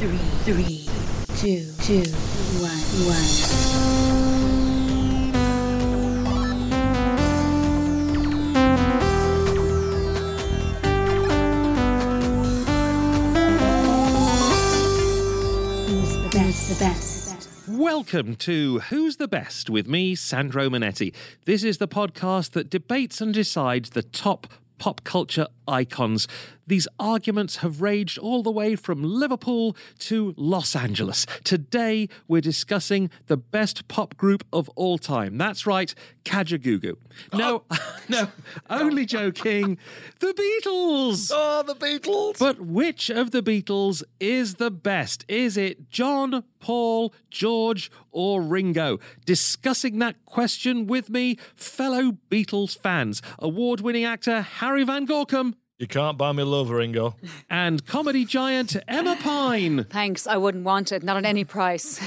3, 2, 1. Welcome to Who's the Best with me, Sandro Manetti. This is the podcast that debates and decides the top pop culture icons. These arguments have raged all the way from Liverpool to Los Angeles. Today, we're discussing the best pop group of all time. That's right, Kajagoogoo. No, no, only joking. The Beatles! Oh, the Beatles! But which of the Beatles is the best? Is it John, Paul, George, or Ringo? Discussing that question with me, fellow Beatles fans, award-winning actor Harry Van Gorkum. You can't buy me love, Ringo. And comedy giant Emma Pine. Thanks, I wouldn't want it, not at any price.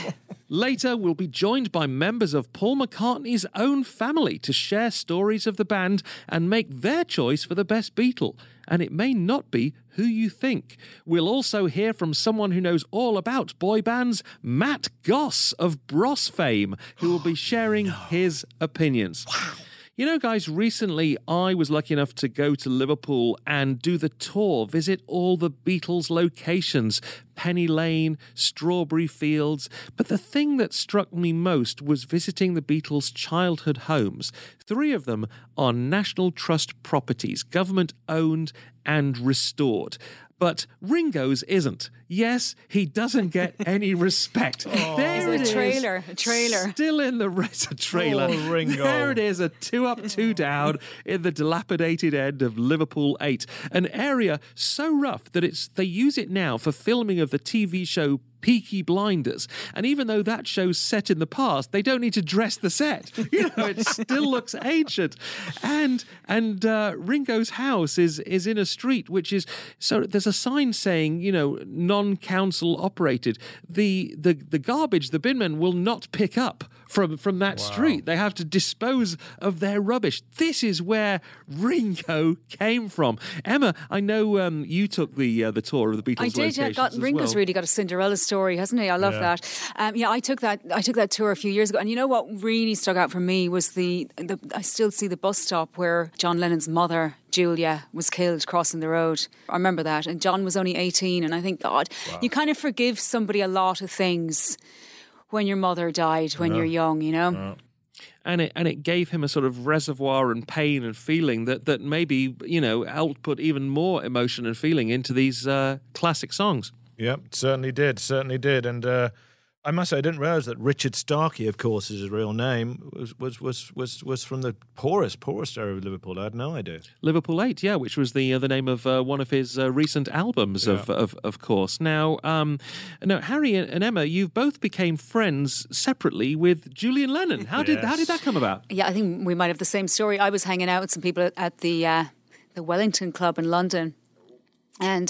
Later, we'll be joined by members of Paul McCartney's own family to share stories of the band and make their choice for the best Beatle. And it may not be who you think. We'll also hear from someone who knows all about boy bands, Matt Goss of Bros fame, who will be sharing his opinions. Wow. You know, guys, recently I was lucky enough to go to Liverpool and do the tour, visit all the Beatles locations, Penny Lane, Strawberry Fields. But the thing that struck me most was visiting the Beatles' childhood homes. 3 of them are National Trust properties, government-owned and restored. But Ringo's isn't. Yes, he doesn't get any respect. Oh. There is a trailer. Still in the trailer. Oh, Ringo. There it is, a 2 up, 2 down in the dilapidated end of Liverpool 8. An area so rough that they use it now for filming of the TV show Peaky Blinders. And even though that show's set in the past, they don't need to dress the set. You know, it still looks ancient. And Ringo's house is in a street, which is... So there's a sign saying, you know, non-council operated. The garbage, the bin men will not pick up from that street. They have to dispose of their rubbish. This is where Ringo came from. Emma, I know you took the tour of the Beatles locations. I did. Ringo's really got a Cinderella story, hasn't he? I love that. I took that tour a few years ago, and you know what really stuck out for me was the I still see the bus stop where John Lennon's mother, Julia, was killed crossing the road. I remember that, and John was only 18, and I think, God, you kind of forgive somebody a lot of things when your mother died when you're young, you know? Yeah. And it gave him a sort of reservoir and pain and feeling that maybe, you know, output even more emotion and feeling into these classic songs. Yep, certainly did. And I must say, I didn't realise that Richard Starkey, of course, is his real name, was from the poorest area of Liverpool. I had no idea. Liverpool 8, yeah, which was the name of one of his recent albums, of course. Now, Harry and Emma, you both became friends separately with Julian Lennon. How did that come about? Yeah, I think we might have the same story. I was hanging out with some people at the Wellington Club in London. And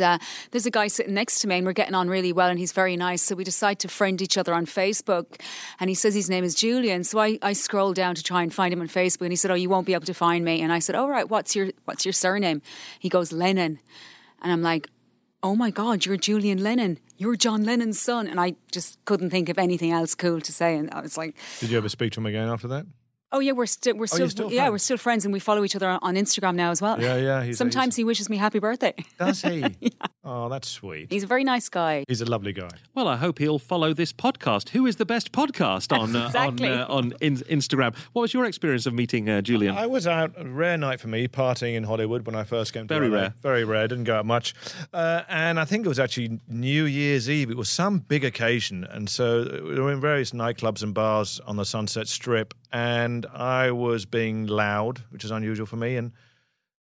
there's a guy sitting next to me and we're getting on really well and he's very nice. So we decide to friend each other on Facebook and he says his name is Julian. So I scroll down to try and find him on Facebook and he said, oh, you won't be able to find me. And I said, all right, what's your surname? He goes, Lennon. And I'm like, oh my God, you're Julian Lennon. You're John Lennon's son. And I just couldn't think of anything else cool to say. And I was like... Did you ever speak to him again after that? Oh yeah, we're still friends, and we follow each other on Instagram now as well. Yeah. Sometimes he wishes me happy birthday. Does he? Yeah. Oh, that's sweet. He's a very nice guy. He's a lovely guy. Well, I hope he'll follow this podcast. Who is the best podcast on Instagram? What was your experience of meeting Julian? I was out, a rare night for me, partying in Hollywood when I first came to London. Very rare, didn't go out much. And I think it was actually New Year's Eve. It was some big occasion, and so we were in various nightclubs and bars on the Sunset Strip. And I was being loud, which is unusual for me. And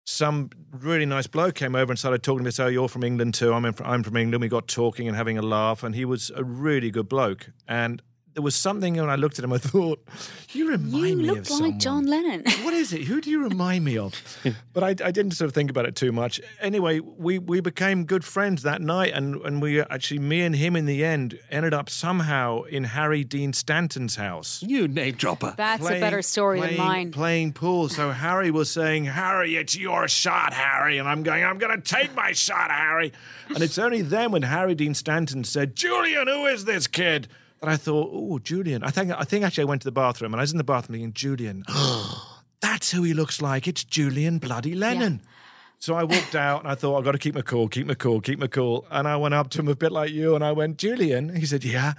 some really nice bloke came over and started talking to me. So, you're from England too. I'm from England. We got talking and having a laugh. And he was a really good bloke. And there was something when I looked at him, I thought, you remind me of someone. You look like John Lennon. What is it? Who do you remind me of? But I didn't sort of think about it too much. Anyway, we became good friends that night, and we actually, me and him in the end, ended up somehow in Harry Dean Stanton's house. You name dropper. That's a better story than mine. Playing pool. So Harry was saying, Harry, it's your shot, Harry. And I'm going, I'm going to take my shot, Harry. And it's only then when Harry Dean Stanton said, Julian, who is this kid? And I thought, oh, Julian. I think actually I went to the bathroom and I was in the bathroom thinking, Julian, that's who he looks like. It's Julian bloody Lennon. Yeah. So I walked out and I thought, I've got to keep my cool. And I went up to him a bit like you and I went, Julian? He said, yeah.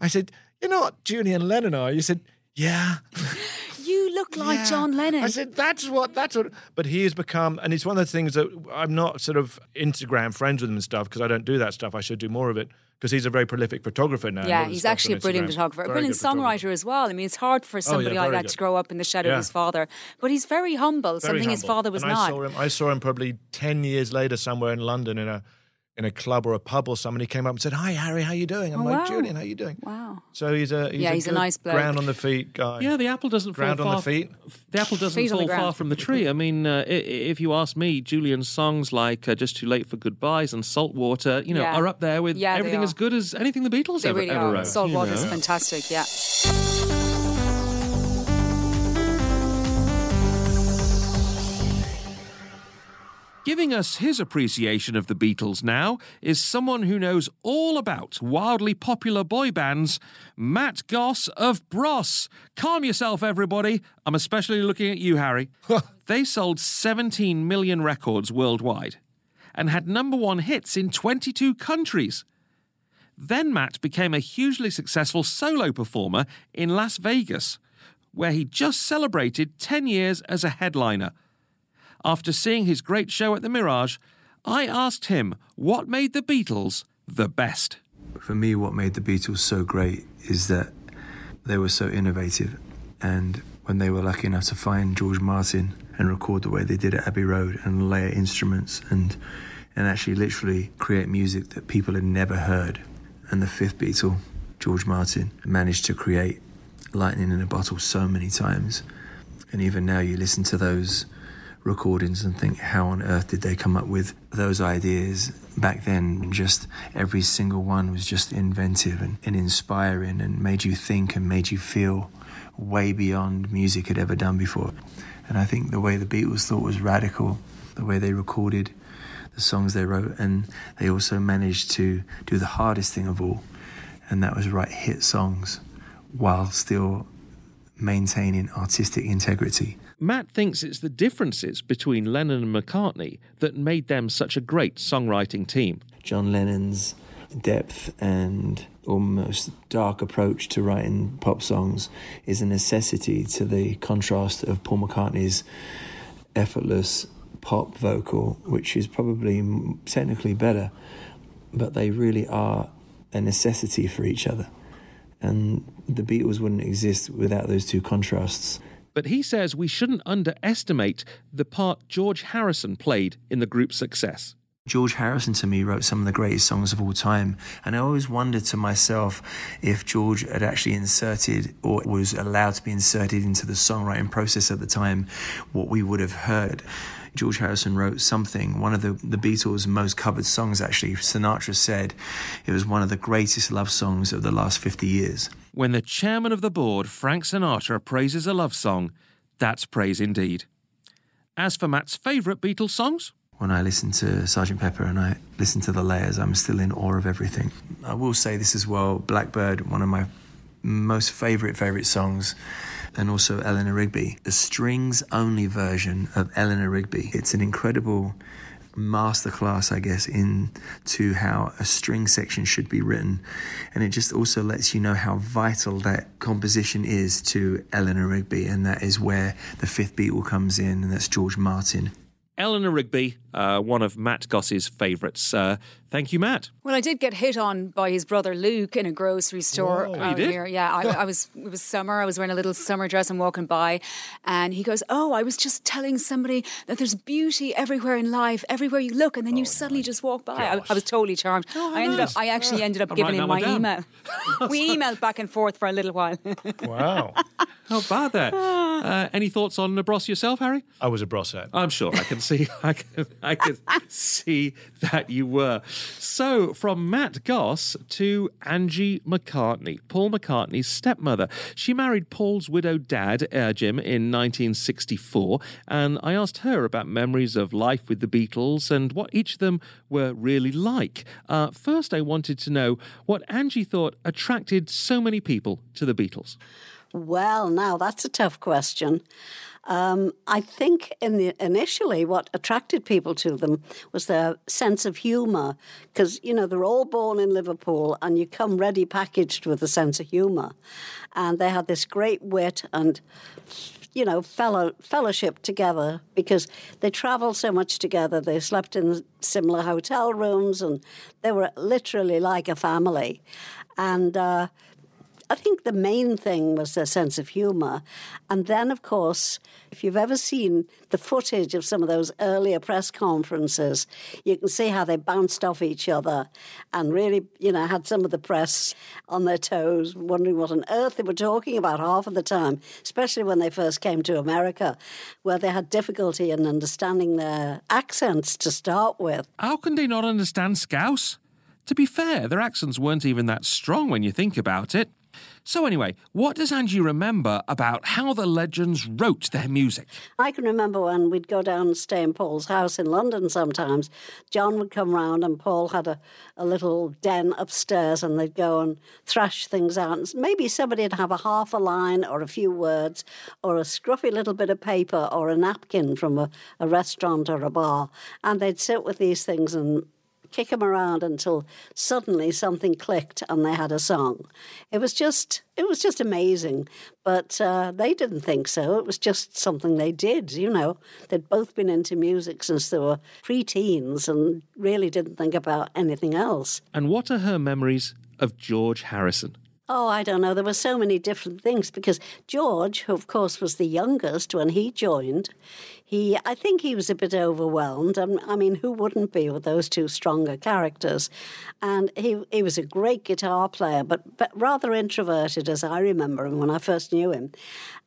I said, you're not Julian Lennon, are you? He said, yeah. You look like John Lennon. I said, that's what. But he has become, and it's one of the things that I'm not sort of Instagram friends with him and stuff because I don't do that stuff. I should do more of it. Because he's a very prolific photographer now. Yeah, he's actually a brilliant photographer, a brilliant songwriter as well. I mean, it's hard for somebody like that to grow up in the shadow of his father. But he's very humble, something his father was not. I saw him probably 10 years later somewhere in London in a club or a pub or something. He came up and said, hi, Harry, how you doing? I'm Julian, how you doing? Wow. So he's a nice bloke. Ground on the feet guy. Yeah, the apple doesn't fall far. The apple doesn't fall far from the tree. I mean, if you ask me, Julian's songs like "Just Too Late for Goodbyes" and "Saltwater," are up there with everything as good as anything the Beatles ever wrote. Saltwater's fantastic. Yeah. Giving us his appreciation of the Beatles now is someone who knows all about wildly popular boy bands, Matt Goss of Bros. Calm yourself, everybody. I'm especially looking at you, Harry. They sold 17 million records worldwide and had number one hits in 22 countries. Then Matt became a hugely successful solo performer in Las Vegas, where he just celebrated 10 years as a headliner. After seeing his great show at the Mirage, I asked him what made the Beatles the best. For me, what made the Beatles so great is that they were so innovative. And when they were lucky enough to find George Martin and record the way they did at Abbey Road and layer instruments and actually literally create music that people had never heard. And the fifth Beatle, George Martin, managed to create lightning in a bottle so many times. And even now you listen to those recordings and think, how on earth did they come up with those ideas back then? And just every single one was just inventive and inspiring and made you think and made you feel way beyond music had ever done before. And I think the way the Beatles thought was radical, the way they recorded the songs they wrote, and they also managed to do the hardest thing of all, and that was write hit songs while still maintaining artistic integrity. Matt thinks it's the differences between Lennon and McCartney that made them such a great songwriting team. John Lennon's depth and almost dark approach to writing pop songs is a necessity to the contrast of Paul McCartney's effortless pop vocal, which is probably technically better, but they really are a necessity for each other. And the Beatles wouldn't exist without those two contrasts. But he says we shouldn't underestimate the part George Harrison played in the group's success. George Harrison, to me, wrote some of the greatest songs of all time. And I always wondered to myself if George had actually inserted or was allowed to be inserted into the songwriting process at the time, what we would have heard. George Harrison wrote something, one of the Beatles' most covered songs, actually. Sinatra said it was one of the greatest love songs of the last 50 years. When the chairman of the board, Frank Sinatra, praises a love song, that's praise indeed. As for Matt's favourite Beatles songs... When I listen to Sergeant Pepper and I listen to the layers, I'm still in awe of everything. I will say this as well, Blackbird, one of my most favourite songs, and also Eleanor Rigby, the strings-only version of Eleanor Rigby. It's an incredible masterclass, I guess, into how a string section should be written, and it just also lets you know how vital that composition is to Eleanor Rigby, and that is where the fifth Beatle comes in, and that's George Martin. Eleanor Rigby, one of Matt Goss's favourites. Thank you, Matt. Well, I did get hit on by his brother Luke in a grocery store. Whoa, out here. Yeah, it was summer. I was wearing a little summer dress and walking by, and he goes, "Oh, I was just telling somebody that there's beauty everywhere in life, everywhere you look, and then you suddenly just walk by." I was totally charmed. Oh, I actually ended up giving him my email. We emailed back and forth for a little while. Wow. How about that? Any thoughts on a Bros yourself, Harry? I was a Brosette. I'm sure. I can see that you were. So, from Matt Goss to Angie McCartney, Paul McCartney's stepmother. She married Paul's widowed dad, Jim, in 1964, and I asked her about memories of life with the Beatles and what each of them were really like. First, I wanted to know what Angie thought attracted so many people to the Beatles. Well, now that's a tough question. I think initially what attracted people to them was their sense of humour, because, you know, they're all born in Liverpool and you come ready packaged with a sense of humour. And they had this great wit and, you know, fellowship together, because they travelled so much together. They slept in similar hotel rooms and they were literally like a family. And I think the main thing was their sense of humour. And then, of course, if you've ever seen the footage of some of those earlier press conferences, you can see how they bounced off each other and really, you know, had some of the press on their toes, wondering what on earth they were talking about half of the time, especially when they first came to America, where they had difficulty in understanding their accents to start with. How can they not understand Scouse? To be fair, their accents weren't even that strong when you think about it. So anyway, what does Angie remember about how the legends wrote their music? I can remember when we'd go down and stay in Paul's house in London sometimes. John would come round and Paul had a little den upstairs and they'd go and thrash things out. And maybe somebody would have a half a line or a few words or a scruffy little bit of paper or a napkin from a restaurant or a bar. And they'd sit with these things and kick them around until suddenly something clicked and they had a song. It was just amazing. But they didn't think so. It was just something they did, you know. They'd both been into music since they were pre-teens and really didn't think about anything else. And what are her memories of George Harrison? Oh, I don't know. There were so many different things because George, who of course was the youngest when he joined, I think he was a bit overwhelmed. I mean, who wouldn't be with those two stronger characters? And he was a great guitar player, but rather introverted as I remember him when I first knew him.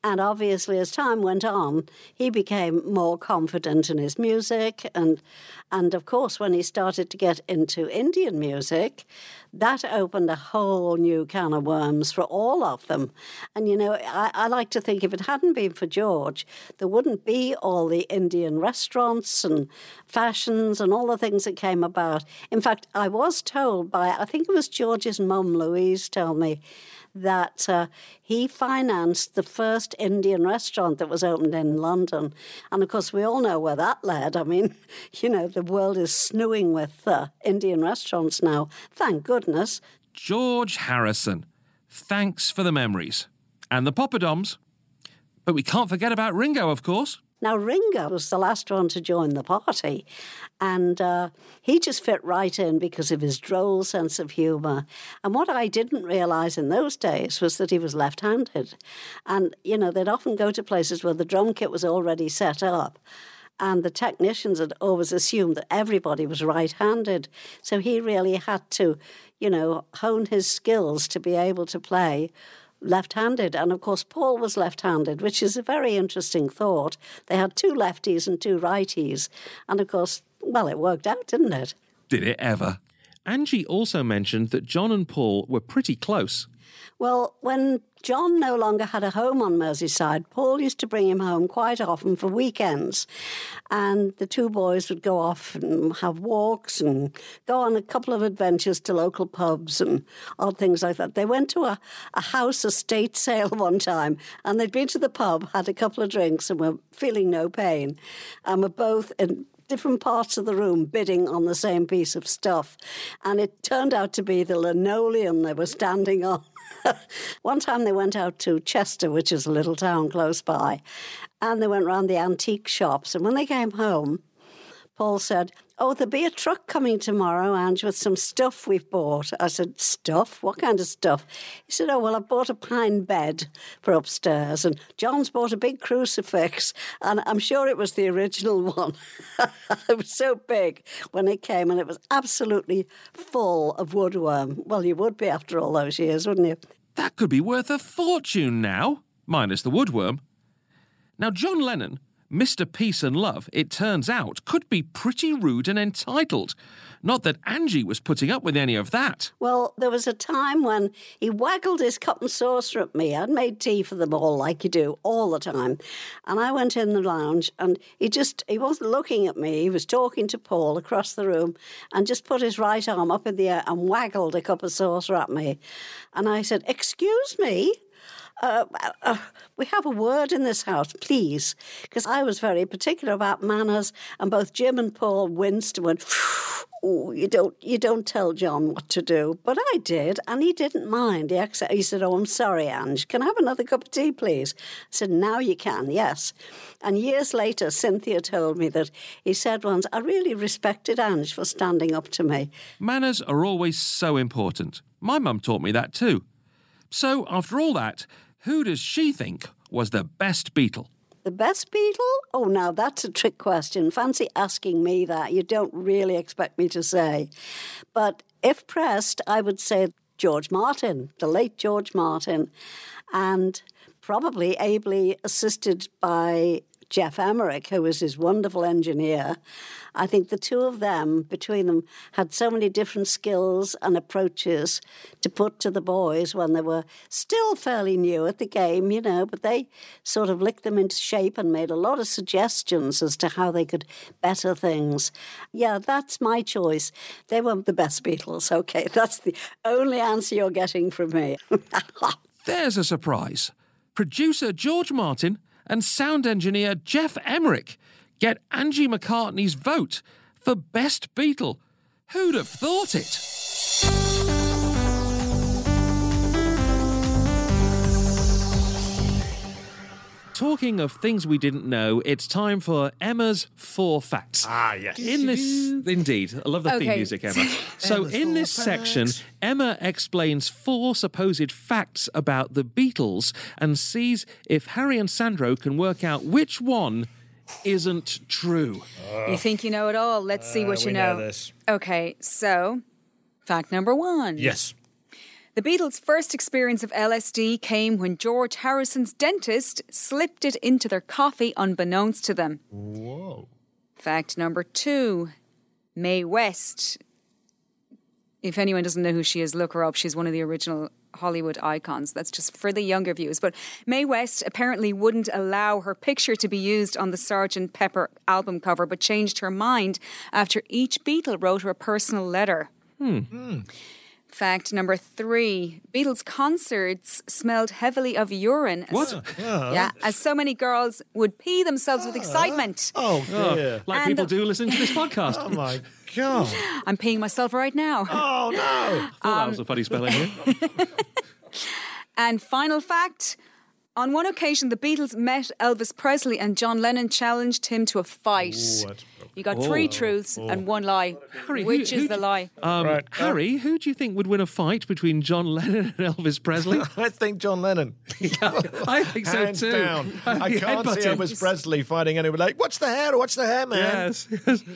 And obviously, as time went on, he became more confident in his music. And of course, when he started to get into Indian music, that opened a whole new can of worms for all of them. And, you know, I like to think if it hadn't been for George, there wouldn't be all the Indian restaurants and fashions and all the things that came about. In fact, I was told by, I think it was George's mum, Louise, told me, that he financed the first Indian restaurant that was opened in London. And, of course, we all know where that led. I mean, you know, the world is snooing with Indian restaurants now. Thank goodness. George Harrison, thanks for the memories. And the poppadoms. But we can't forget about Ringo, of course. Now, Ringo was the last one to join the party, and he just fit right in because of his droll sense of humour. And what I didn't realise in those days was that he was left-handed. And, you know, they'd often go to places where the drum kit was already set up, and the technicians had always assumed that everybody was right-handed. So he really had to, you know, hone his skills to be able to play left-handed. And of course Paul was left-handed, which is a very interesting thought. They had two lefties and two righties, and of course, well, it worked out, didn't it? Did it ever? Angie also mentioned that John and Paul were pretty close. Well, when John no longer had a home on Merseyside, Paul used to bring him home quite often for weekends. And the two boys would go off and have walks and go on a couple of adventures to local pubs and odd things like that. They went to a house estate sale one time and they'd been to the pub, had a couple of drinks and were feeling no pain and were both in different parts of the room bidding on the same piece of stuff. And it turned out to be the linoleum they were standing on. One time they went out to Chester, which is a little town close by, and they went round the antique shops. And when they came home, Paul said, "Oh, there'll be a truck coming tomorrow, Ange, with some stuff we've bought." I said, "Stuff? What kind of stuff?" He said, "Oh, well, I bought a pine bed for upstairs, and John's bought a big crucifix, and I'm sure it was the original one." It was so big when it came, and it was absolutely full of woodworm. Well, you would be after all those years, wouldn't you? That could be worth a fortune now, minus the woodworm. Now, John Lennon, Mr. Peace and Love, it turns out, could be pretty rude and entitled. Not that Angie was putting up with any of that. Well, there was a time when he waggled his cup and saucer at me. I'd made tea for them all, like you do, all the time. And I went in the lounge, and he wasn't looking at me. He was talking to Paul across the room and just put his right arm up in the air and waggled a cup and saucer at me. And I said, "Excuse me? We have a word in this house, please." Because I was very particular about manners, and both Jim and Paul winced and went, "Oh, you don't tell John what to do." But I did, and he didn't mind. He said, "Oh, I'm sorry, Ange. Can I have another cup of tea, please?" I said, "Now you can, yes." And years later, Cynthia told me that he said once, "I really respected Ange for standing up to me." Manners are always so important. My mum taught me that too. So, after all that, who does she think was the best Beatle? The best Beatle? Oh, now, that's a trick question. Fancy asking me that. You don't really expect me to say. But if pressed, I would say George Martin, the late George Martin, and probably ably assisted by Geoff Emerick, who was his wonderful engineer. I think the two of them, between them, had so many different skills and approaches to put to the boys when they were still fairly new at the game, you know, but they sort of licked them into shape and made a lot of suggestions as to how they could better things. Yeah, that's my choice. They were the best Beatles. OK, that's the only answer you're getting from me. There's a surprise. Producer George Martin and sound engineer Geoff Emerick get Angie McCartney's vote for Best Beatle. Who'd have thought it? Talking of things we didn't know, it's time for Emma's Four Facts. Ah, yes. In this... Indeed. I love the theme music, Emma. So in this section, Emma explains four supposed facts about the Beatles and sees if Harry and Sandro can work out which one isn't true. You think you know it all. Let's see what you know. This. Okay, so fact number one. Yes. The Beatles' first experience of LSD came when George Harrison's dentist slipped it into their coffee unbeknownst to them. Whoa. Fact number two, Mae West. If anyone doesn't know who she is, look her up. She's one of the original Hollywood icons. That's just for the younger viewers. But Mae West apparently wouldn't allow her picture to be used on the Sergeant Pepper album cover, but changed her mind after each Beatle wrote her a personal letter. Fact number three, Beatles concerts smelled heavily of urine. What? Yeah, as so many girls would pee themselves with excitement. Oh, dear. Like and people do listening to this podcast. Oh, my God. I'm peeing myself right now. Oh, no. I thought that was a funny spelling here. And final fact, on one occasion, the Beatles met Elvis Presley and John Lennon challenged him to a fight. You got three truths and one lie. Harry, which is the lie? Right. Harry, who do you think would win a fight between John Lennon and Elvis Presley? I think John Lennon. Yeah, I think so too. Down. I can't see Elvis Presley fighting anyone like, "What's the hair? What's the hair, man?" Yes. Thank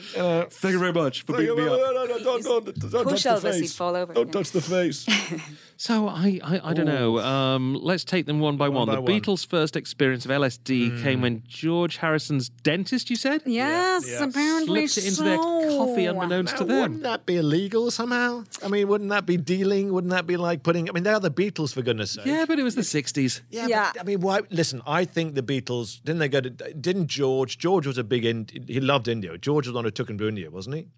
you very much for beating me up. Don't push Elvis, he'd fall over. Don't touch the face. So I don't know. Let's take them one by one. The Beatles' first experience of LSD came when George Harrison's dentist, you said? Yes, apparently so. Slipped it into their coffee unbeknownst to them. Wouldn't that be illegal somehow? I mean, wouldn't that be dealing? Wouldn't that be like putting... I mean, they are the Beatles, for goodness sake. Yeah, but it was the 60s. Yeah. But, I mean, why? Listen, I think the Beatles... Didn't George... George was a big... He loved India. George was the one who took him to India, wasn't he?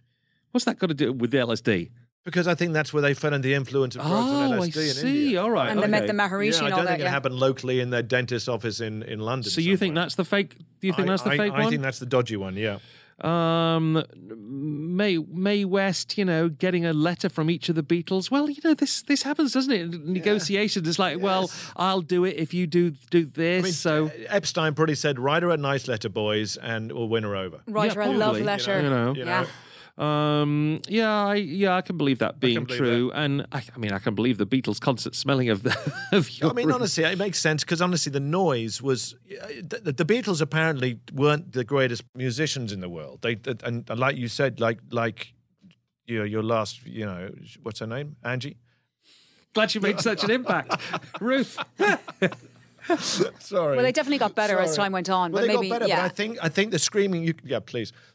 What's that got to do with the LSD? Because I think that's where they fell under the influence of drugs and LSD in India. All right. And they met the Maharishi and all that. I don't think it happened locally in their dentist's office in London. So you think that's the fake? Do you think that's the fake one? I think that's the dodgy one, yeah. Mae West, you know, getting a letter from each of the Beatles. Well, you know, this happens, doesn't it? Negotiations. It's like, well, I'll do it if you do this. I mean, so Epstein probably said, "Write her a nice letter, boys, and we'll win her over." Write her a love letter. You know. I can believe that being true, and I mean, I can believe the Beatles concert smelling of your room. Honestly, it makes sense, because honestly, the noise was the Beatles apparently weren't the greatest musicians in the world. And like you said, like you know, your last, you know, what's her name, Angie. Glad you made such an impact, Ruth. Sorry. Well, they definitely got better as time went on. Well, but maybe, got better, but I think the screaming.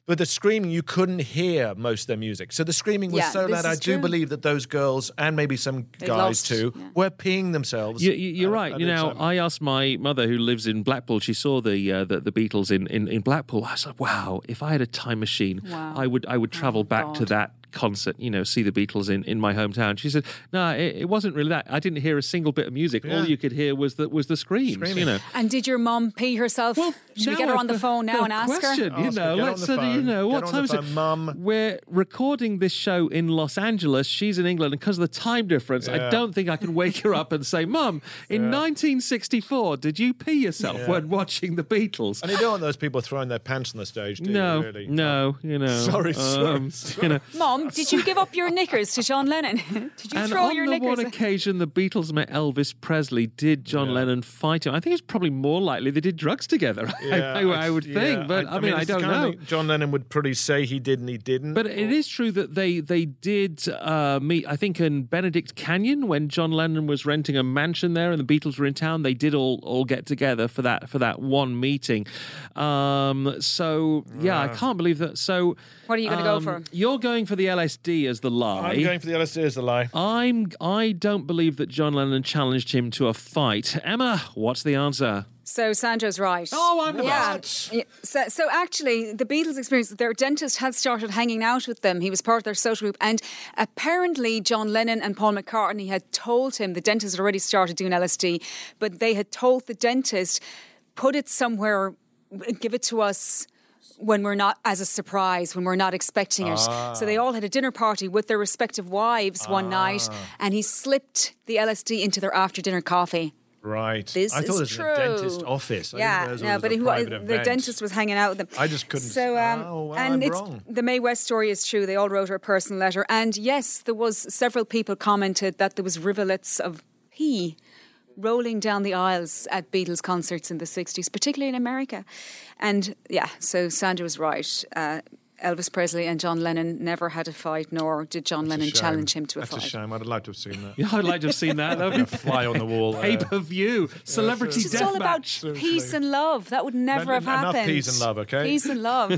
But the screaming, you couldn't hear most of their music. So the screaming was so loud. I do believe that those girls, and maybe some guys too, were peeing themselves. You're right. You know, I asked my mother, who lives in Blackpool. She saw the Beatles in Blackpool. I was like, wow, if I had a time machine, I would travel back to that concert, you know, see the Beatles in my hometown. She said, no, it wasn't really that. I didn't hear a single bit of music. All you could hear was the screams, you know. And did your mum pee herself? Well, should we get her on the phone now and ask her? What time is it? Mum. We're recording this show in Los Angeles. She's in England, and because of the time difference, I don't think I can wake her up and say, Mum, in 1964, did you pee yourself when watching the Beatles? And you don't want those people throwing their pants on the stage, do you? Really? No, you know. Sorry. You know, Mum, did you give up your knickers to John Lennon? Did you throw your knickers? On the one occasion the Beatles met Elvis Presley, did John Lennon fight him? I think it's probably more likely they did drugs together. I would think, but I mean, I don't know. John Lennon would probably say he did and he didn't. But it is true that they did meet, I think, in Benedict Canyon when John Lennon was renting a mansion there and the Beatles were in town. They did all get together for that one meeting. I can't believe that. So what are you going to go for? You're going for the LSD as the lie. I'm going for the LSD as the lie. I don't believe that John Lennon challenged him to a fight. Emma, what's the answer? So Sandro's right. Oh, I'm right. Yeah. So actually, the Beatles experienced that their dentist had started hanging out with them. He was part of their social group. And apparently, John Lennon and Paul McCartney had told him, the dentist had already started doing LSD, but they had told the dentist, put it somewhere, give it to us when we're not, as a surprise, when we're not expecting it. So they all had a dinner party with their respective wives one night, and he slipped the LSD into their after-dinner coffee. Right. I thought it was a dentist office. Yeah, the dentist was hanging out with them. I just couldn't. So, wrong. The Mae West story is true. They all wrote her a personal letter. And yes, there was, several people commented that there was rivulets of pee rolling down the aisles at Beatles concerts in the 60s, particularly in America. And so Sandra was right. Elvis Presley and John Lennon never had a fight, nor did John Lennon challenge him to a fight. That's a shame. I'd like to have seen that. I'd like to have seen that. That would be fly on the wall. Pay-per-view. Celebrity deathmatch. It's all about peace and love. That would never have happened. Enough peace and love, okay? Peace and love.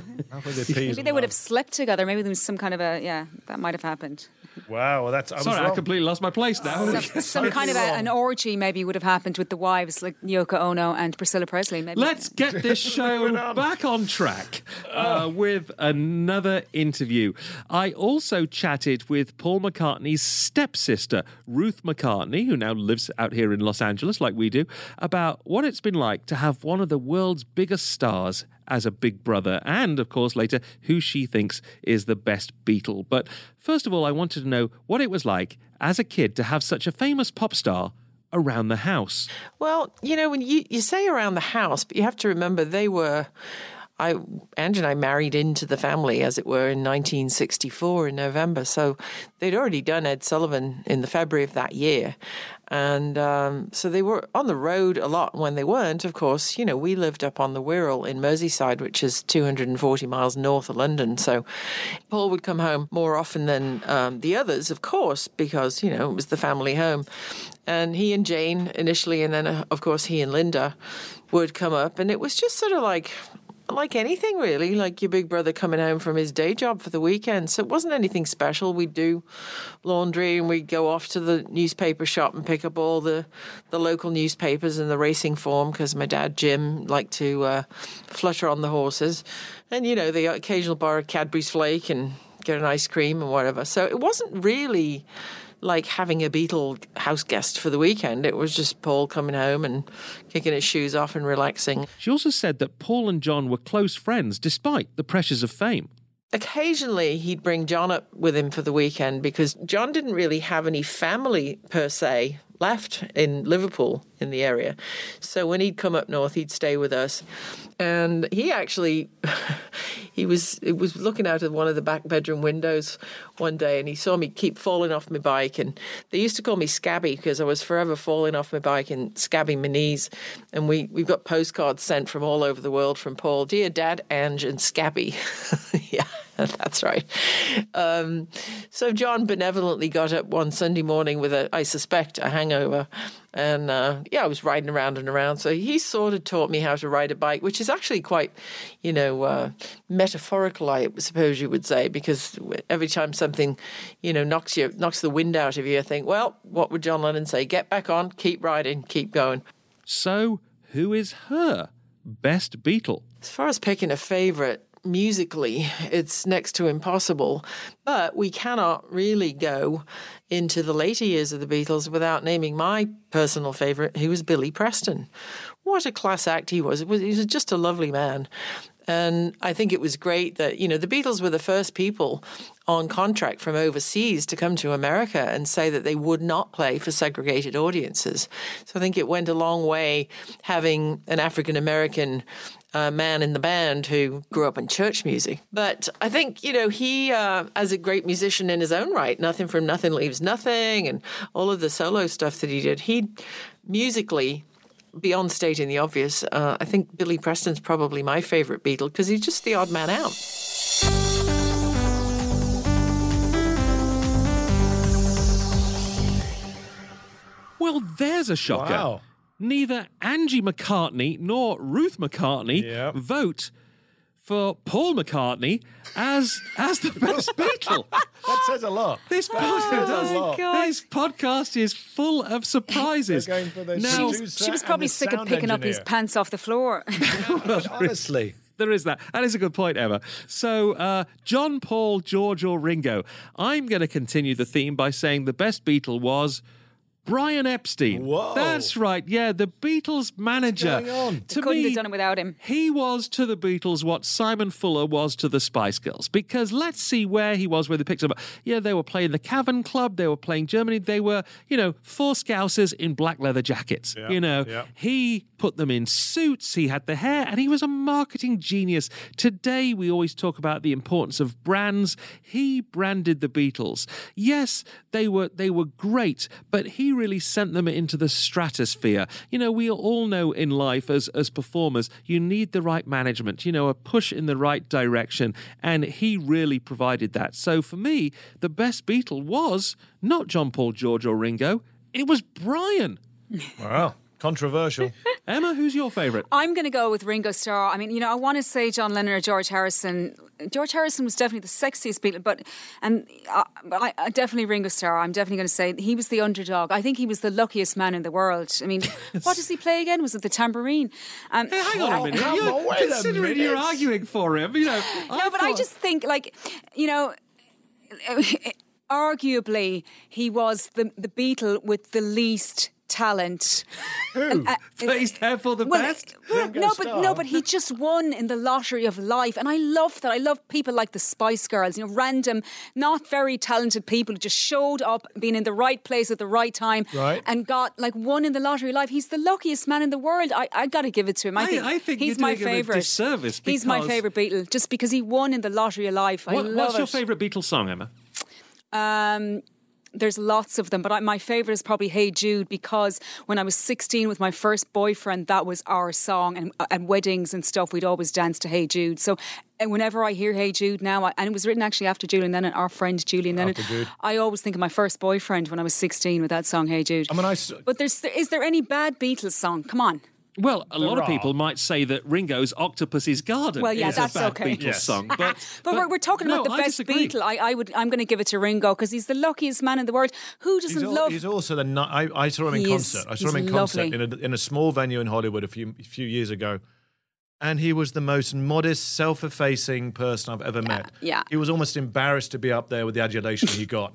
Maybe they would have slept together. Maybe there was some kind of that might have happened. Wow. Well, I completely lost my place now. Some kind of an orgy maybe would have happened with the wives, like Yoko Ono and Priscilla Presley. Maybe. Let's get this show back on track with another interview. I also chatted with Paul McCartney's stepsister, Ruth McCartney, who now lives out here in Los Angeles like we do, about what it's been like to have one of the world's biggest stars as a big brother, and, of course, later, who she thinks is the best Beatle. But first of all, I wanted to know what it was like as a kid to have such a famous pop star around the house. Well, you know, when you say around the house, but you have to remember they were... Angie and I married into the family, as it were, in 1964 in November. So they'd already done Ed Sullivan in the February of that year. And so they were on the road a lot. When they weren't, of course, you know, we lived up on the Wirral in Merseyside, which is 240 miles north of London. So Paul would come home more often than the others, of course, because, you know, it was the family home. And he and Jane initially, and then, of course, he and Linda would come up. And it was just sort of like anything really, like your big brother coming home from his day job for the weekend. So it wasn't anything special. We'd do laundry and we'd go off to the newspaper shop and pick up all the local newspapers in the racing form, because my dad, Jim, liked to flutter on the horses. And, you know, the occasional bar of Cadbury's Flake and get an ice cream and whatever. So it wasn't really like having a Beatle house guest for the weekend. It was just Paul coming home and kicking his shoes off and relaxing. She also said that Paul and John were close friends despite the pressures of fame. Occasionally, he'd bring John up with him for the weekend because John didn't really have any family, per se, left in Liverpool, in the area. So when he'd come up north, he'd stay with us. And he actually, he was looking out of one of the back bedroom windows one day and he saw me keep falling off my bike. And they used to call me Scabby because I was forever falling off my bike and scabbing my knees. And we've got postcards sent from all over the world from Paul, dear Dad, Ange and Scabby. Yeah. That's right. So John benevolently got up one Sunday morning with, I suspect, a hangover. And, I was riding around and around. So he sort of taught me how to ride a bike, which is actually quite, metaphorical, I suppose you would say, because every time something, knocks the wind out of you, I think, well, what would John Lennon say? Get back on, keep riding, keep going. So who is her best Beatle? As far as picking a favourite, musically, it's next to impossible. But we cannot really go into the later years of the Beatles without naming my personal favourite, who was Billy Preston. What a class act he was. He was just a lovely man. And I think it was great that, the Beatles were the first people on contract from overseas to come to America and say that they would not play for segregated audiences. So I think it went a long way having an African-American man in the band who grew up in church music. But I think, he, as a great musician in his own right, Nothing From Nothing Leaves Nothing and all of the solo stuff that he did, he musically, beyond stating the obvious, I think Billy Preston's probably my favourite Beatle because he's just the odd man out. Well, there's a shocker. Wow. Neither Angie McCartney nor Ruth McCartney vote for Paul McCartney as the best Beatle. That says a lot. This podcast is full of surprises. Going for those now, she was probably sick of picking up his pants off the floor. Well, honestly. There is that. That is a good point, Emma. So, John, Paul, George or Ringo. I'm going to continue the theme by saying the best Beatle was Brian Epstein. Whoa. That's right. Yeah, the Beatles manager. Couldn't have done it without him. He was to the Beatles what Simon Fuller was to the Spice Girls. Because let's see where he was when they picked him up. Yeah, they were playing the Cavern Club. They were playing Germany. They were, four Scousers in black leather jackets. Yeah, He put them in suits. He had the hair. And he was a marketing genius. Today, we always talk about the importance of brands. He branded the Beatles. Yes, they were great, but he really sent them into the stratosphere. We all know in life as performers, you need the right management, a push in the right direction, and he really provided that. So for me, the best Beatle was not John, Paul, George or Ringo, it was Brian. Wow. Controversial. Emma, who's your favourite? I'm going to go with Ringo Starr. I mean, I want to say John Lennon or George Harrison. George Harrison was definitely the sexiest Beatle, but definitely Ringo Starr. I'm definitely going to say he was the underdog. I think he was the luckiest man in the world. I mean, what does he play again? Was it the tambourine? Hey, hang on a minute. You're arguing for him. I just think, arguably he was the Beatle with the least talent. Who? But he's there for the best? No, but he just won in the lottery of life. And I love that. I love people like the Spice Girls, random, not very talented people who just showed up, being in the right place at the right time, and got, won in the lottery of life. He's the luckiest man in the world. I got to give it to him. I think he's my favourite. He's my favourite Beatle, just because he won in the lottery of life. What's your favourite Beatles song, Emma? There's lots of them, but my favourite is probably Hey Jude, because when I was 16 with my first boyfriend, that was our song, and weddings and stuff, we'd always dance to Hey Jude. So whenever I hear Hey Jude now, and it was written actually after Julian Lennon, our friend Julian Lennon, I always think of my first boyfriend when I was 16 with that song, Hey Jude. But is there any bad Beatles song? Come on. Well, a lot of people might say that Ringo's Octopus's Garden is a bad Beatles song. But we're talking about the best Beatle. I'm going to give it to Ringo because he's the luckiest man in the world. Who doesn't love... He's also the... I saw him in concert. I saw him in concert in a small venue in Hollywood a few years ago. And he was the most modest, self-effacing person I've ever met. Yeah. He was almost embarrassed to be up there with the adulation he got.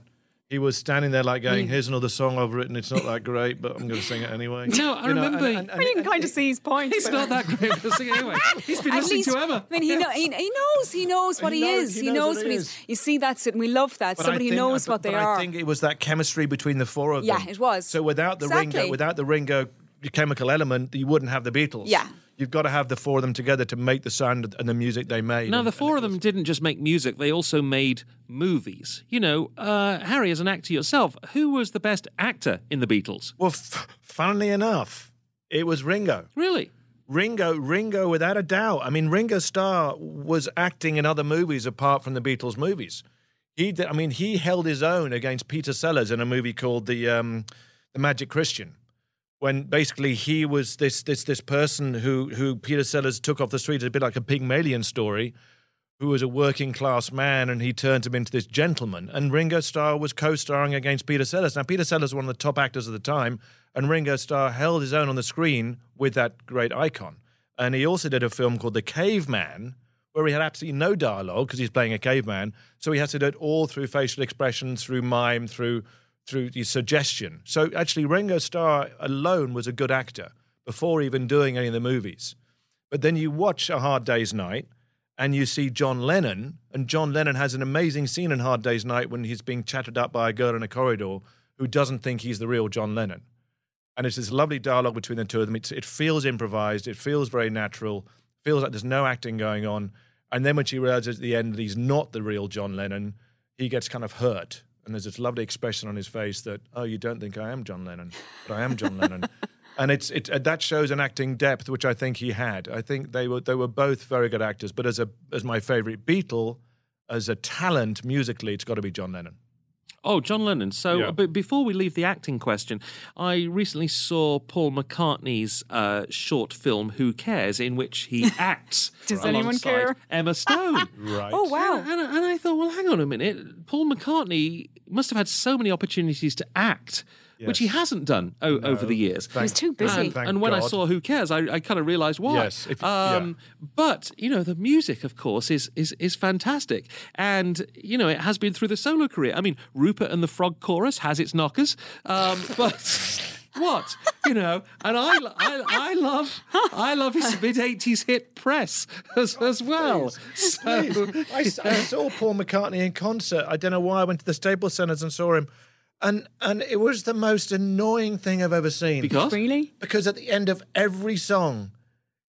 he was standing there like going, here's another song I've written. It's not that great, but I'm going to sing it anyway. No, I remember. I didn't kind of see his point. It's not that great, but I'll sing it anyway. He's been listening to Emma. I mean, he knows what he is. He knows what he is. You see, that's it, and we love that. Somebody who knows what they are. I think it was that chemistry between the four of them. Yeah, it was. So without the Ringo chemical element, you wouldn't have the Beatles. Yeah. You've got to have the four of them together to make the sound and the music they made. Now, the four of them didn't just make music. They also made movies. You know, Harry, as an actor yourself, who was the best actor in the Beatles? Well, funnily enough, it was Ringo. Really? Ringo, without a doubt. I mean, Ringo Starr was acting in other movies apart from the Beatles movies. He held his own against Peter Sellers in a movie called The Magic Christian. When basically he was this person who Peter Sellers took off the street, a bit like a Pygmalion story, who was a working class man, and he turned him into this gentleman. And Ringo Starr was co-starring against Peter Sellers. Now, Peter Sellers was one of the top actors of the time, and Ringo Starr held his own on the screen with that great icon. And he also did a film called The Caveman, where he had absolutely no dialogue because he's playing a caveman. So he has to do it all through facial expressions, through mime, through the suggestion. So actually Ringo Starr alone was a good actor before even doing any of the movies. But then you watch A Hard Day's Night and you see John Lennon, and John Lennon has an amazing scene in Hard Day's Night when he's being chatted up by a girl in a corridor who doesn't think he's the real John Lennon. And it's this lovely dialogue between the two of them. It feels improvised. It feels very natural. It feels like there's no acting going on. And then when she realizes at the end that he's not the real John Lennon, he gets kind of hurt. And there's this lovely expression on his face that, oh, you don't think I am John Lennon, but I am John Lennon. And that shows an acting depth, which I think he had. I think they were both very good actors. But as my favourite Beatle, as a talent musically, it's got to be John Lennon. Oh, John Lennon. So yeah. But before we leave the acting question, I recently saw Paul McCartney's short film, Who Cares?, in which he acts Does anyone care? Emma Stone. Right. Oh, wow. And I thought, well, hang on a minute. Paul McCartney must have had so many opportunities to act, yes, which he hasn't done over the years. He was too busy. And when God. I saw Who Cares?, I kind of realised why. Yes, But, you know, the music, of course, is fantastic. And, you know, it has been through the solo career. I mean, Rupert and the Frog Chorus has its knockers, but what? You know, and I love his mid-80s hit Press as well. Please, please. I saw Paul McCartney in concert. I don't know why I went to the Staples Centre and saw him. And it was the most annoying thing I've ever seen. Because? Really? Because at the end of every song,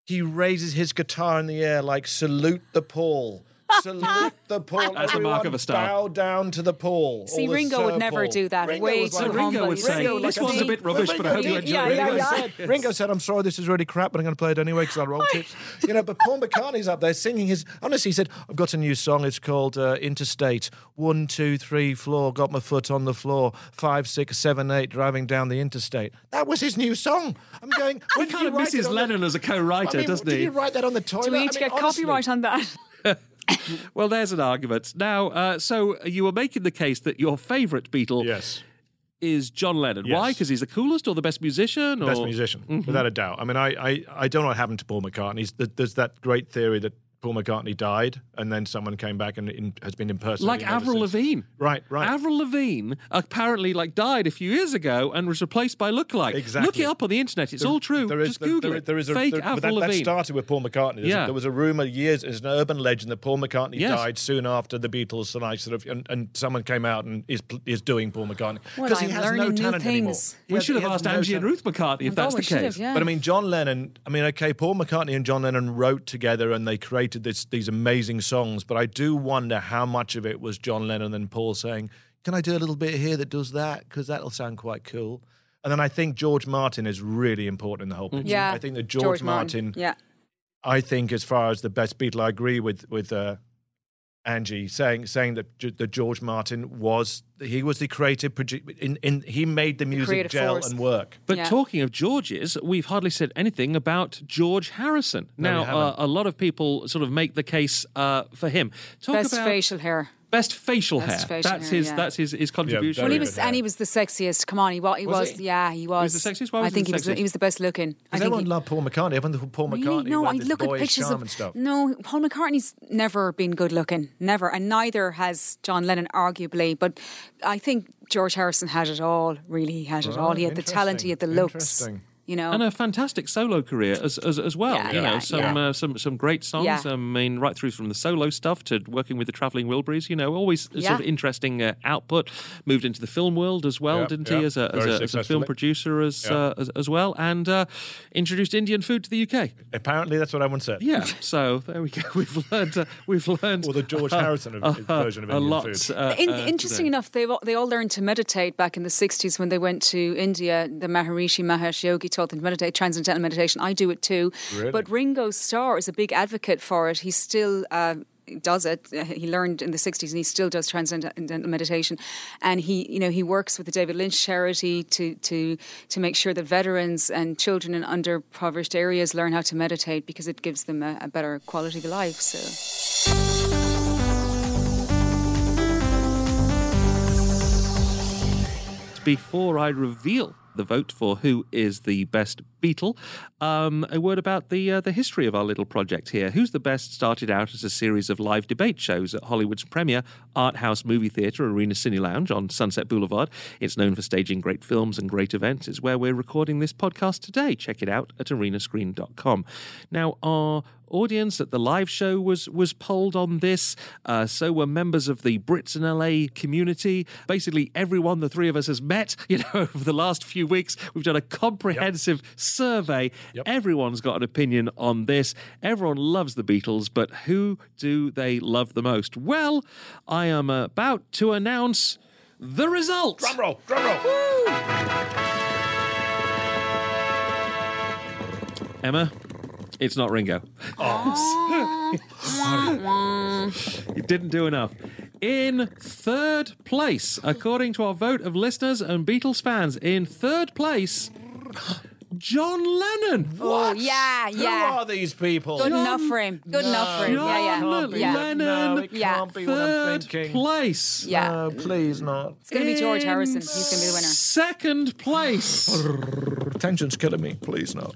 he raises his guitar in the air like, salute the Paul. Salute the Paul. That's the mark of a star. Bow down to the Paul. See, Ringo would never do that. Ringo way too humble. Would say, this one's a bit rubbish, but I hope you enjoy it. Ringo said, I'm sorry, this is really crap, but I'm going to play it anyway because I roll it. You know, but Paul McCartney's up there singing his... Honestly, he said, I've got a new song. It's called Interstate. 1, 2, 3, floor. Got my foot on the floor. 5, 6, 7, 8. Driving down the interstate. That was his new song. I'm going... He kind of misses Lennon as a co-writer, doesn't he? Did he write that on the toilet? Do we need to get copyright on that? Well, there's an argument. Now, so you were making the case that your favourite Beatle is John Lennon. Yes. Why? Because he's the coolest or the best musician? Best musician, without a doubt. I mean, I don't know what happened to Paul McCartney. There's that great theory that Paul McCartney died and then someone came back and has been impersonated. Like Avril Lavigne. Right. Avril Lavigne apparently died a few years ago and was replaced by lookalike. Exactly. Look it up on the internet. It's all true. Google it. That started with Paul McCartney. Yeah. There was a rumour years, as an urban legend, that Paul McCartney died soon after the Beatles and someone came out and is doing Paul McCartney. Because he has no talent anymore. We should have asked Angie and Ruth McCartney if that's the case. But I mean, John Lennon, Paul McCartney and John Lennon wrote together and they created these amazing songs, but I do wonder how much of it was John Lennon and Paul saying, can I do a little bit here that does that? Because that'll sound quite cool. And then I think George Martin is really important in the whole picture. Yeah. I think that George Martin, I think as far as the best Beatle, I agree with Angie saying that George Martin was the creative producer. He made the music gel and work. But talking of Georges, we've hardly said anything about George Harrison. Now, a lot of people sort of make the case for him. Best facial hair. Best facial hair. That's his contribution. Yeah, well, he was the sexiest. Come on, he was. Yeah, he was. He was the sexiest. Why was I think he was the best looking. Does everyone love Paul McCartney? Everyone thought Paul McCartney. Really? No, I look at pictures of stuff. No, Paul McCartney's never been good looking, never, and neither has John Lennon, arguably. But I think George Harrison had it all. Really, he had it all. He had the talent. He had the looks. You know. And a fantastic solo career as well. Yeah, you know, some great songs. Yeah. I mean, right through from the solo stuff to working with the Travelling Wilburys. You know, always sort of interesting output. Moved into the film world as well, didn't he? As a film producer as well, and introduced Indian food to the UK. Apparently, that's what everyone said. Yeah. So there we go. We've learned. Or the George Harrison version of Indian food. Interesting enough, they all learned to meditate back in the 60s when they went to India. The Maharishi Mahesh Yogi taught them to meditate, transcendental meditation. I do it too. Really? But Ringo Starr is a big advocate for it. He still does it. He learned in the 60s and he still does transcendental meditation. And he works with the David Lynch charity to make sure that veterans and children in underprivileged areas learn how to meditate because it gives them a better quality of life. So... Before I reveal the vote for who is the best Beatle, a word about the history of our little project here. Who's the Best started out as a series of live debate shows at Hollywood's premier art house movie theatre, Arena Cine Lounge on Sunset Boulevard. It's known for staging great films and great events. It's where we're recording this podcast today. Check it out at arenascreen.com. Now, our audience at the live show was polled on this. So were members of the Brits in LA community. Basically, everyone the three of us has met, over the last few weeks. We've done a comprehensive survey. Yep. Everyone's got an opinion on this. Everyone loves the Beatles, but who do they love the most? Well, I am about to announce the result. Drum roll, drum roll. Woo! Emma? It's not Ringo. Oh. You didn't do enough. In third place, according to our vote of listeners and Beatles fans, in third place, John Lennon. What? Oh, yeah. Who are these people? Good enough for him. John Lennon, third place. Yeah. No, please not. It's going to be George Harrison. He's going to be the winner. Second place. Tension's killing me. Please not.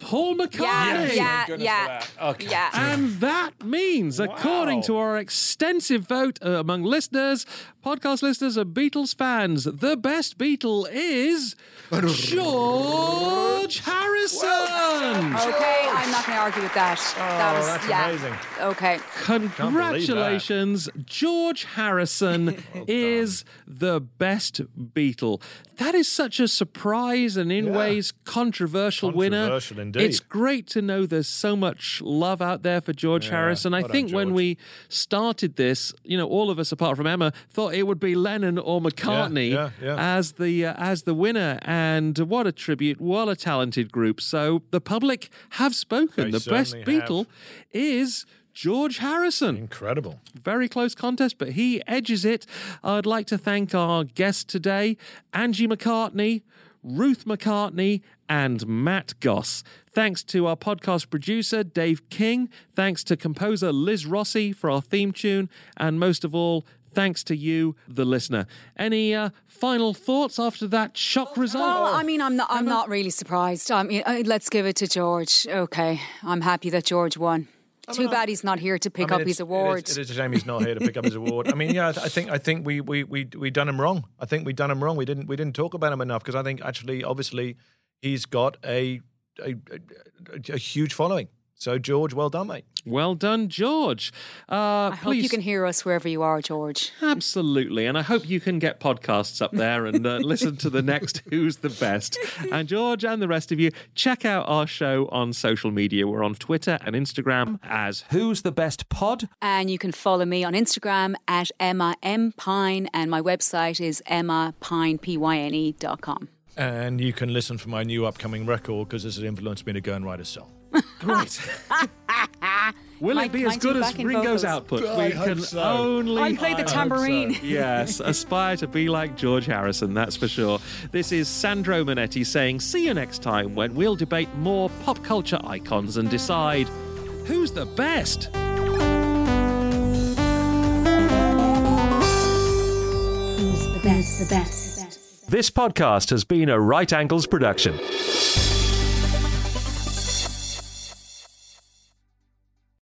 Paul McCartney. Yeah. Okay. Yeah. And that means, according to our extensive vote among listeners, podcast listeners and Beatles fans, the best Beatle is George Harrison. Well, okay, I'm not going to argue with that. That's amazing. Okay. Congratulations. George Harrison is the best Beatle. That is such a surprise and in ways controversial winner. Controversial indeed. It's great to know there's so much love out there for George Harrison. I think when we started this, all of us apart from Emma thought it would be Lennon or McCartney as the winner. And what a tribute, what a talented group. So the public have spoken. The best Beatle is... George Harrison. Incredible. Very close contest, but he edges it. I'd like to thank our guests today, Angie McCartney, Ruth McCartney, and Matt Goss. Thanks to our podcast producer, Dave King. Thanks to composer Liz Rossi for our theme tune. And most of all, thanks to you, the listener. Any final thoughts after that shock result? Well, I mean, I'm not really surprised. I mean, let's give it to George. Okay, I'm happy that George won. Too bad he's not here to pick up his award. It is a shame he's not here to pick up his award. I mean, I think we done him wrong. I think we done him wrong. We didn't talk about him enough because I think actually, obviously, he's got a huge following. So, George, well done, mate. Well done, George. I hope you can hear us wherever you are, George. Absolutely. And I hope you can get podcasts up there and listen to the next Who's the Best. And George and the rest of you, check out our show on social media. We're on Twitter and Instagram as Who's the Best Pod. And you can follow me on Instagram at Emma M. Pine. And my website is emmapine.com. And you can listen for my new upcoming record because this has influenced me to go and write a song. Great. Will it be as good as Ringo's output? We can only... I play the tambourine. Yes, aspire to be like George Harrison, that's for sure. This is Sandro Manetti saying, see you next time when we'll debate more pop culture icons and decide who's the best. the best. This podcast has been a Right Angles production.